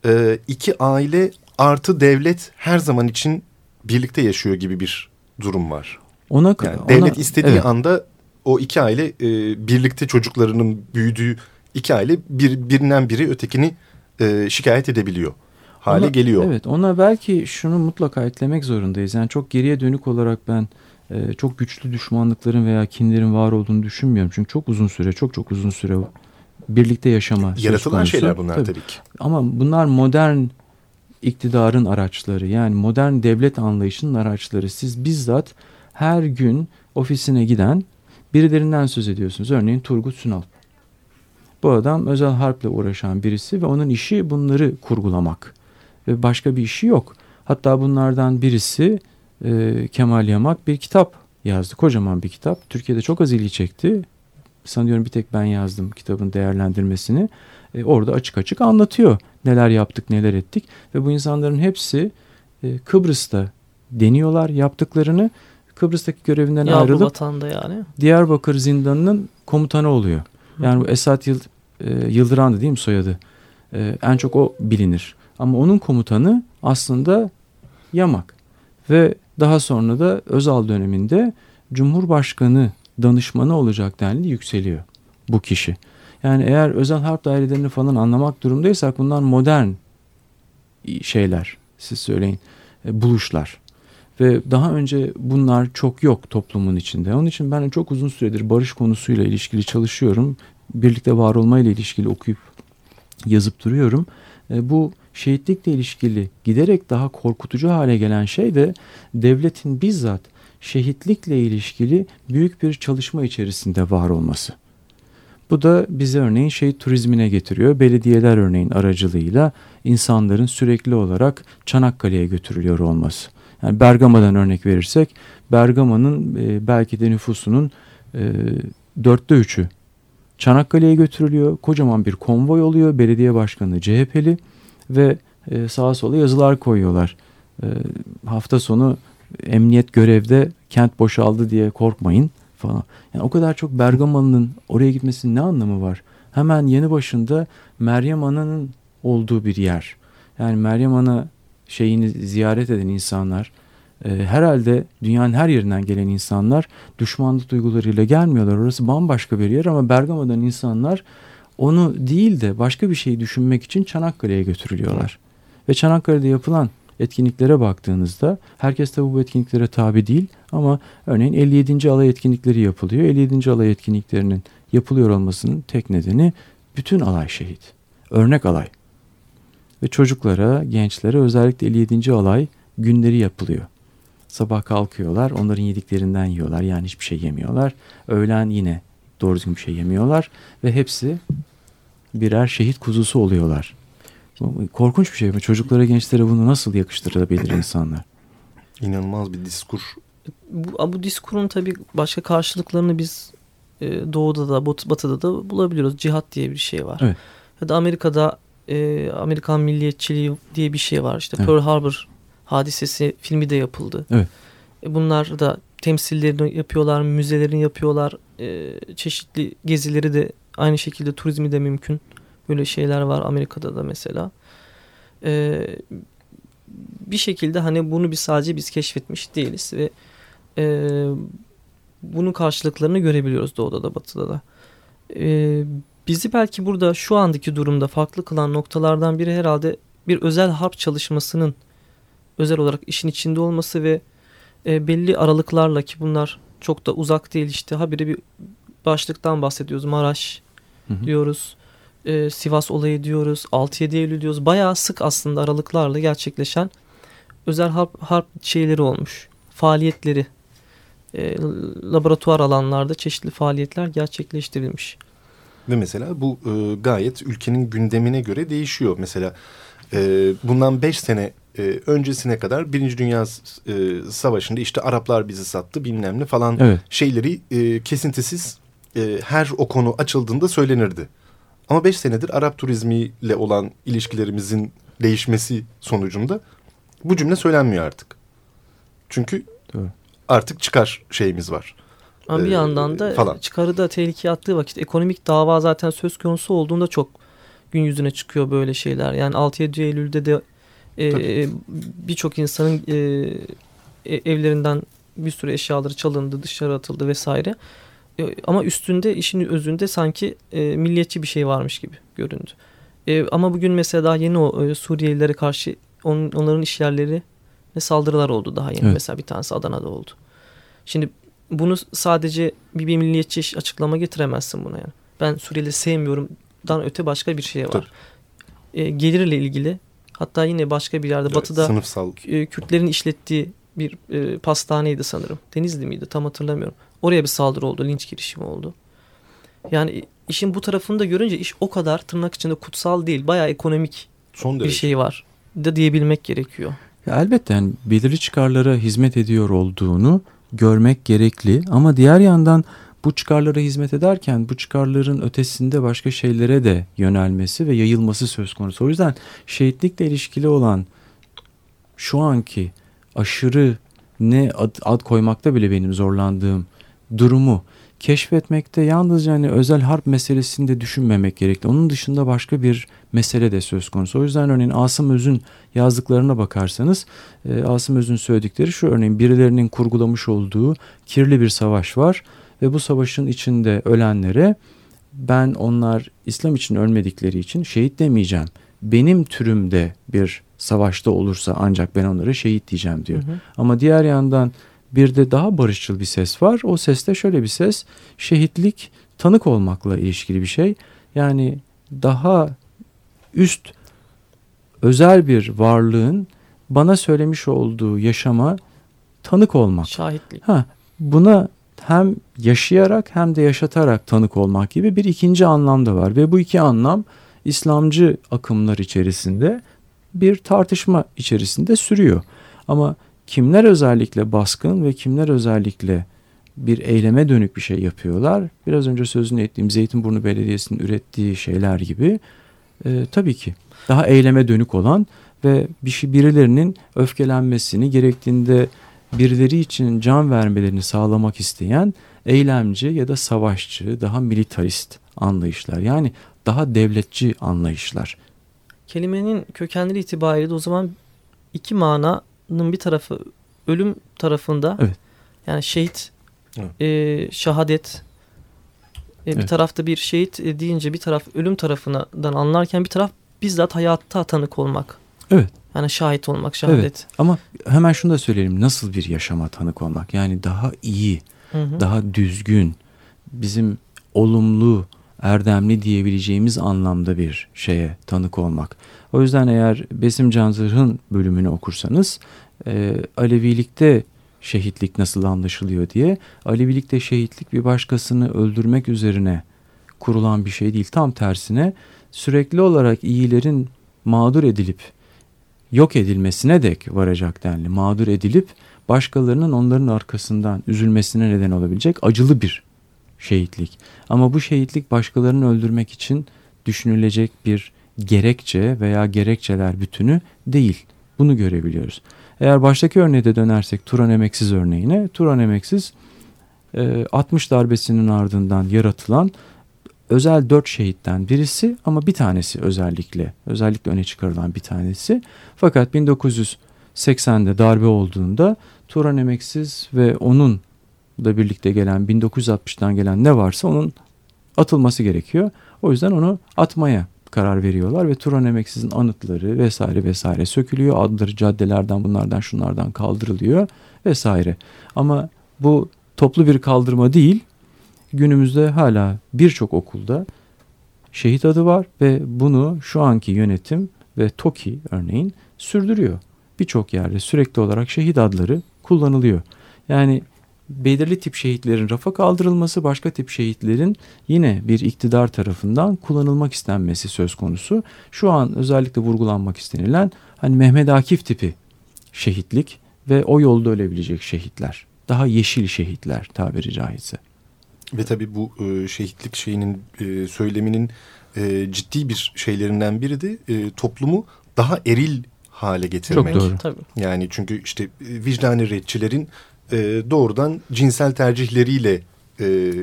e, iki aile artı devlet her zaman için birlikte yaşıyor gibi bir durum var. Ona kadar. Yani devlet ona, istediği evet. anda o iki aile e, birlikte çocuklarının büyüdüğü iki aile bir, birinden biri ötekini e, şikayet edebiliyor. Hale ona, geliyor. Evet, ona belki şunu mutlaka eklemek zorundayız. Yani çok geriye dönük olarak ben e, çok güçlü düşmanlıkların veya kinlerin var olduğunu düşünmüyorum. Çünkü çok uzun süre, çok çok uzun süre birlikte yaşama. Yaratılan şeyler bunlar tabii. tabii ki. Ama bunlar modern iktidarın araçları. Yani modern devlet anlayışının araçları. Siz bizzat her gün ofisine giden birilerinden söz ediyorsunuz. Örneğin Turgut Sunal. Bu adam özel harple uğraşan birisi ve onun işi bunları kurgulamak ve başka bir işi yok. Hatta bunlardan birisi e, Kemal Yamak bir kitap yazdı, kocaman bir kitap. Türkiye'de çok az ilgi çekti. Sanıyorum bir tek ben yazdım kitabın değerlendirmesini. E, orada açık açık anlatıyor neler yaptık, neler ettik ve bu insanların hepsi e, Kıbrıs'ta deniyorlar yaptıklarını. Kıbrıs'taki görevinden ya ayrılıp yani. Diyarbakır zindanının komutanı oluyor. Yani Esat Yıld- Yıldıran'dı değil mi soyadı? Ee, en çok o bilinir. Ama onun komutanı aslında Yamak. Ve daha sonra da Özal döneminde Cumhurbaşkanı danışmanı olacak denli yükseliyor bu kişi. Yani eğer özel harp dairelerini falan anlamak durumdaysak bunlar modern şeyler, siz söyleyin, buluşlar. Ve daha önce bunlar çok yok toplumun içinde. Onun için ben çok uzun süredir barış konusuyla ilişkili çalışıyorum. Birlikte var olmayla ilişkili okuyup yazıp duruyorum. E, bu şehitlikle ilişkili giderek daha korkutucu hale gelen şey de devletin bizzat şehitlikle ilişkili büyük bir çalışma içerisinde var olması. Bu da bize örneğin şehit turizmine getiriyor. Belediyeler örneğin aracılığıyla insanların sürekli olarak Çanakkale'ye götürülüyor olması. Yani Bergama'dan örnek verirsek, Bergama'nın e, belki de nüfusunun dörtte üçü Çanakkale'ye götürülüyor. Kocaman bir konvoy oluyor. Belediye başkanı C H P'li ve e, sağa sola yazılar koyuyorlar. E, hafta sonu emniyet görevde, kent boşaldı diye korkmayın falan. Yani o kadar çok Bergamalı'nın oraya gitmesinin ne anlamı var? Hemen yanı başında Meryem Ana'nın olduğu bir yer. Yani Meryem Ana şeyini ziyaret eden insanlar e, herhalde dünyanın her yerinden gelen insanlar düşmanlık duygularıyla gelmiyorlar. Orası bambaşka bir yer ama Bergama'dan insanlar onu değil de başka bir şeyi düşünmek için Çanakkale'ye götürülüyorlar. Ve Çanakkale'de yapılan etkinliklere baktığınızda herkes tabi bu etkinliklere tabi değil ama örneğin elli yedinci alay etkinlikleri yapılıyor. elli yedinci alay etkinliklerinin yapılıyor olmasının tek nedeni bütün alay şehit. Örnek alay. ve çocuklara, gençlere özellikle elli yedinci alay günleri yapılıyor. Sabah kalkıyorlar, onların yediklerinden yiyorlar, yani hiçbir şey yemiyorlar. Öğlen yine doğru düzgün bir şey yemiyorlar ve hepsi birer şehit kuzusu oluyorlar. Korkunç bir şey mi? Çocuklara, gençlere bunu nasıl yakıştırabilir insanlar? İnanılmaz bir diskur. Bu, bu diskurun tabii başka karşılıklarını biz e, doğuda da bat, batıda da bulabiliyoruz. Cihat diye bir şey var. Evet. Ya da Amerika'da e, Amerikan milliyetçiliği diye bir şey var. İşte evet. Pearl Harbor hadisesi filmi de yapıldı. Evet. E, bunlar da temsillerini yapıyorlar, müzelerini yapıyorlar. E, çeşitli gezileri de aynı şekilde, turizmi de mümkün. Böyle şeyler var Amerika'da da mesela. E, bir şekilde hani bunu biz sadece biz keşfetmiş değiliz ve e, bunun karşılıklarını görebiliyoruz doğuda da batıda da. E, bizi belki burada şu andaki durumda farklı kılan noktalardan biri herhalde bir özel harp çalışmasının özel olarak işin içinde olması ve e, belli aralıklarla, ki bunlar çok da uzak değil, işte habire bir başlıktan bahsediyoruz. Maraş hı hı. diyoruz. Sivas olayı diyoruz, altı yedi Eylül diyoruz. Bayağı sık aslında aralıklarla gerçekleşen özel harp, harp şeyleri olmuş. Faaliyetleri, e, laboratuvar alanlarda çeşitli faaliyetler gerçekleştirilmiş. Ve mesela bu e, gayet ülkenin gündemine göre değişiyor. Mesela e, bundan beş sene e, öncesine kadar Birinci Dünya e, Savaşı'nda işte Araplar bizi sattı bilmem ne falan evet. şeyleri e, kesintisiz e, her o konu açıldığında söylenirdi. Ama beş senedir Arap turizmiyle olan ilişkilerimizin değişmesi sonucunda bu cümle söylenmiyor artık. Çünkü evet. artık çıkar şeyimiz var. Ama ee, bir yandan da falan. Çıkarı da tehlikeye attığı vakit ekonomik dava zaten söz konusu olduğunda çok gün yüzüne çıkıyor böyle şeyler. Yani altı yedi Eylül'de de e, birçok insanın e, evlerinden bir sürü eşyaları çalındı, dışarı atıldı vesaire. Ama üstünde, işin özünde sanki e, milliyetçi bir şey varmış gibi göründü. E, ama bugün mesela daha yeni o e, Suriyelilere karşı on, onların işyerlerine saldırılar oldu daha yeni. Evet. Mesela bir tanesi Adana'da oldu. Şimdi bunu sadece bir, bir milliyetçi açıklama getiremezsin buna yani. Ben Suriyeli sevmiyorumdan öte başka bir şey var. E, gelirle ilgili, hatta yine başka bir yerde evet, batıda sınıfsal. E, Kürtlerin işlettiği bir e, pastaneydi sanırım. Denizli miydi? Tam hatırlamıyorum. Oraya bir saldırı oldu, linç girişimi oldu. Yani işin bu tarafını da görünce iş o kadar tırnak içinde kutsal değil, bayağı ekonomik son bir şey var da diyebilmek gerekiyor. Ya elbette yani belirli çıkarlara hizmet ediyor olduğunu görmek gerekli ama diğer yandan bu çıkarlara hizmet ederken bu çıkarların ötesinde başka şeylere de yönelmesi ve yayılması söz konusu. O yüzden şehitlikle ilişkili olan şu anki aşırı, ne ad, ad koymakta bile benim zorlandığım durumu keşfetmekte yalnızca hani özel harp meselesini de düşünmemek gerekli. Onun dışında başka bir mesele de söz konusu. O yüzden örneğin Asım Öz'ün yazdıklarına bakarsanız e, Asım Öz'ün söyledikleri şu: örneğin birilerinin kurgulamış olduğu kirli bir savaş var ve bu savaşın içinde ölenlere ben onlar İslam için ölmedikleri için şehit demeyeceğim. Benim türümde bir savaşta olursa ancak ben onlara şehit diyeceğim diyor. Hı hı. Ama diğer yandan bir de daha barışçıl bir ses var. O seste şöyle bir ses: şehitlik tanık olmakla ilişkili bir şey. Yani daha üst özel bir varlığın bana söylemiş olduğu yaşama tanık olmak. Şahitlik. Ha, buna hem yaşayarak hem de yaşatarak tanık olmak gibi bir ikinci anlam da var. Ve bu iki anlam İslamcı akımlar içerisinde bir tartışma içerisinde sürüyor. Ama kimler özellikle baskın ve kimler özellikle bir eyleme dönük bir şey yapıyorlar? Biraz önce sözünü ettiğim Zeytinburnu Belediyesi'nin ürettiği şeyler gibi e, tabii ki daha eyleme dönük olan ve bir şey, birilerinin öfkelenmesini, gerektiğinde birileri için can vermelerini sağlamak isteyen eylemci ya da savaşçı, daha militarist anlayışlar, yani daha devletçi anlayışlar. Kelimenin kökenleri itibariyle de o zaman iki mananın bir tarafı ölüm tarafında evet. yani şehit, evet. e, şahadet e, evet. bir tarafta bir şehit e, deyince bir taraf ölüm tarafından anlarken bir taraf bizzat hayatta tanık olmak. Evet. Yani şahit olmak, şahadet. Evet. Ama hemen şunu da söyleyelim, nasıl bir yaşama tanık olmak? Yani daha iyi, hı hı. daha düzgün, bizim olumlu erdemli diyebileceğimiz anlamda bir şeye tanık olmak. O yüzden eğer Besim Canzır'ın bölümünü okursanız e, Alevilikte şehitlik nasıl anlaşılıyor diye, Alevilikte şehitlik bir başkasını öldürmek üzerine kurulan bir şey değil. Tam tersine sürekli olarak iyilerin mağdur edilip yok edilmesine dek varacak denli, mağdur edilip başkalarının onların arkasından üzülmesine neden olabilecek acılı bir şehitlik. Ama bu şehitlik başkalarını öldürmek için düşünülecek bir gerekçe veya gerekçeler bütünü değil. Bunu görebiliyoruz. Eğer baştaki örneğe de dönersek Turan Emeksiz örneğine, Turan Emeksiz altmış darbesinin ardından yaratılan özel dört şehitten birisi ama bir tanesi özellikle, özellikle öne çıkarılan bir tanesi. Fakat bin dokuz yüz seksende darbe olduğunda Turan Emeksiz ve onun da birlikte gelen bin dokuz yüz altmıştan gelen ne varsa onun atılması gerekiyor. O yüzden onu atmaya karar veriyorlar ve Turan Emeksiz'in anıtları vesaire vesaire sökülüyor. Adları caddelerden, bunlardan, şunlardan kaldırılıyor vesaire. Ama bu toplu bir kaldırma değil. Günümüzde hala birçok okulda şehit adı var ve bunu şu anki yönetim ve TOKİ örneğin sürdürüyor. Birçok yerde sürekli olarak şehit adları kullanılıyor. Yani belirli tip şehitlerin rafa kaldırılması, başka tip şehitlerin yine bir iktidar tarafından kullanılmak istenmesi söz konusu. Şu an özellikle vurgulanmak istenilen hani Mehmet Akif tipi şehitlik ve o yolda ölebilecek şehitler. Daha yeşil şehitler tabiri caizse. Ve tabii bu şehitlik şeyinin, söyleminin ciddi bir şeylerinden biri de toplumu daha eril hale getirmek. Çok doğru. Tabii. Yani çünkü işte vicdani redçilerin doğrudan cinsel tercihleriyle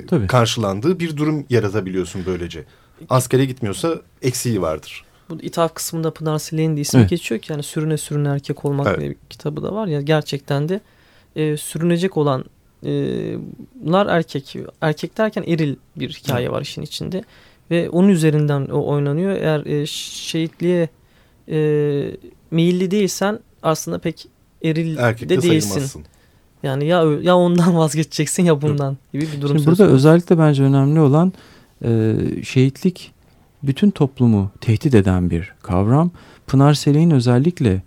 tabii karşılandığı bir durum yaratabiliyorsun böylece. Askere gitmiyorsa eksiği vardır. Bu ithaf kısmında Pınar Selek'in de ismi evet geçiyor ki yani sürüne sürüne erkek olmak evet diye bir kitabı da var ya, gerçekten de e, sürünecek olan bunlar erkek. Erkek derken eril bir hikaye var işin içinde. Ve onun üzerinden o oynanıyor. Eğer şehitliğe e, meyilli değilsen aslında pek eril erkek de, de değilsin. Yani ya ya ondan vazgeçeceksin ya bundan gibi bir durum. Şimdi burada var. Özellikle bence önemli olan e, şehitlik bütün toplumu tehdit eden bir kavram. Pınar Selek'in özellikle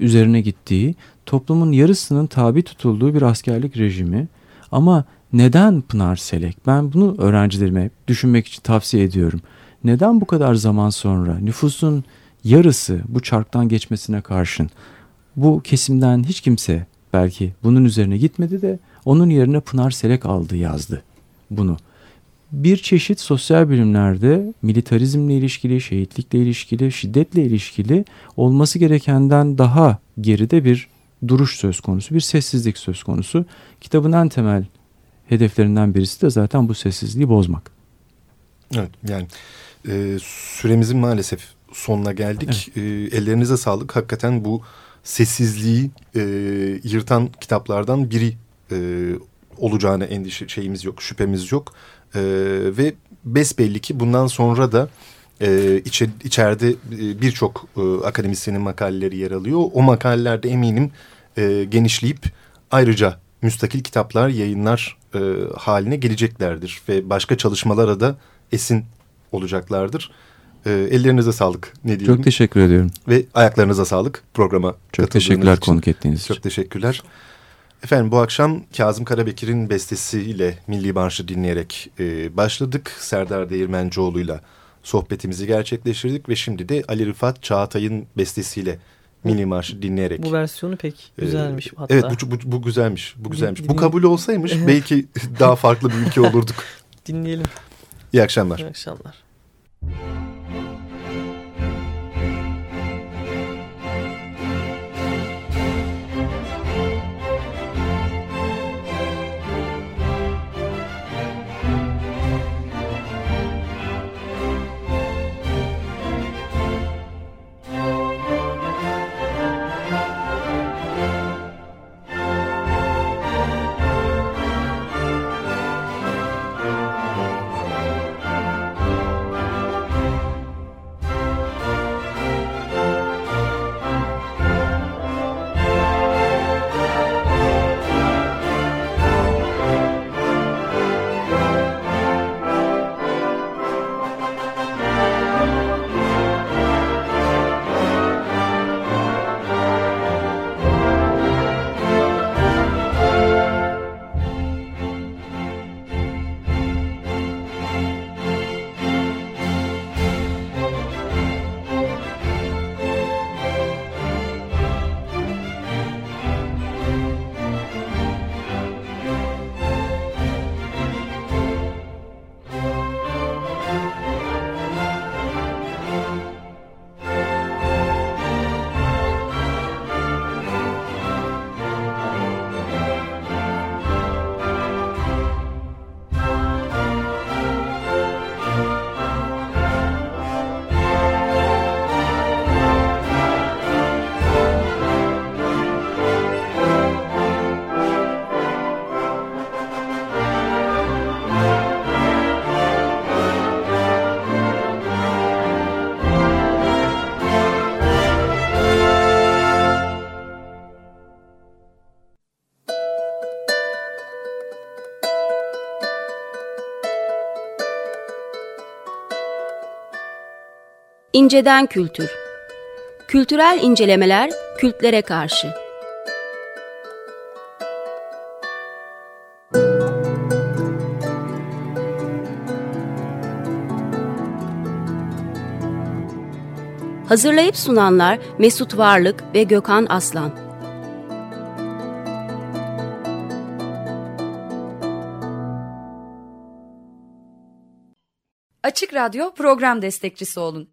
üzerine gittiği, toplumun yarısının tabi tutulduğu bir askerlik rejimi. Ama neden Pınar Selek? Ben bunu öğrencilerime düşünmek için tavsiye ediyorum. Neden bu kadar zaman sonra nüfusun yarısı bu çarktan geçmesine karşın bu kesimden hiç kimse belki bunun üzerine gitmedi de onun yerine Pınar Selek aldı, yazdı bunu? Bir çeşit sosyal bilimlerde militarizmle ilişkili, şehitlikle ilişkili, şiddetle ilişkili olması gerekenden daha geride bir duruş söz konusu, bir sessizlik söz konusu. Kitabın en temel hedeflerinden birisi de zaten bu sessizliği bozmak. Evet, yani e, süremizin maalesef sonuna geldik. Evet. E, ellerinize sağlık. Hakikaten bu sessizliği e, yırtan kitaplardan biri e, olacağına endişe şeyimiz yok, şüphemiz yok. E, ve besbelli ki bundan sonra da Ee, içe, içeride e, birçok e, akademisyenin makaleleri yer alıyor. O makalelerde eminim e, genişleyip ayrıca müstakil kitaplar, yayınlar e, haline geleceklerdir. Ve başka çalışmalara da esin olacaklardır. E, ellerinize sağlık. Ne diyeyim? Çok teşekkür ediyorum. Ve ayaklarınıza sağlık programa katıldığınız için. Çok teşekkürler konuk ettiğiniz için. Çok teşekkürler. Efendim bu akşam Kazım Karabekir'in bestesiyle Milli Marşı dinleyerek e, başladık. Serdar Değirmencioğlu'yla sohbetimizi gerçekleştirdik ve şimdi de Ali Rıfat Çağatay'ın bestesiyle Milli Marşı dinleyerek. Bu versiyonu pek güzelmiş hatta. Evet bu, bu, bu güzelmiş, bu güzelmiş. Din, bu kabul olsaymış belki daha farklı bir ülke olurduk. Dinleyelim. İyi akşamlar. İyi akşamlar. İnceden Kültür. Kültürel incelemeler kültlere karşı. Hazırlayıp sunanlar Mesut Varlık ve Gökhan Aslan. Açık Radyo program destekçisi olun.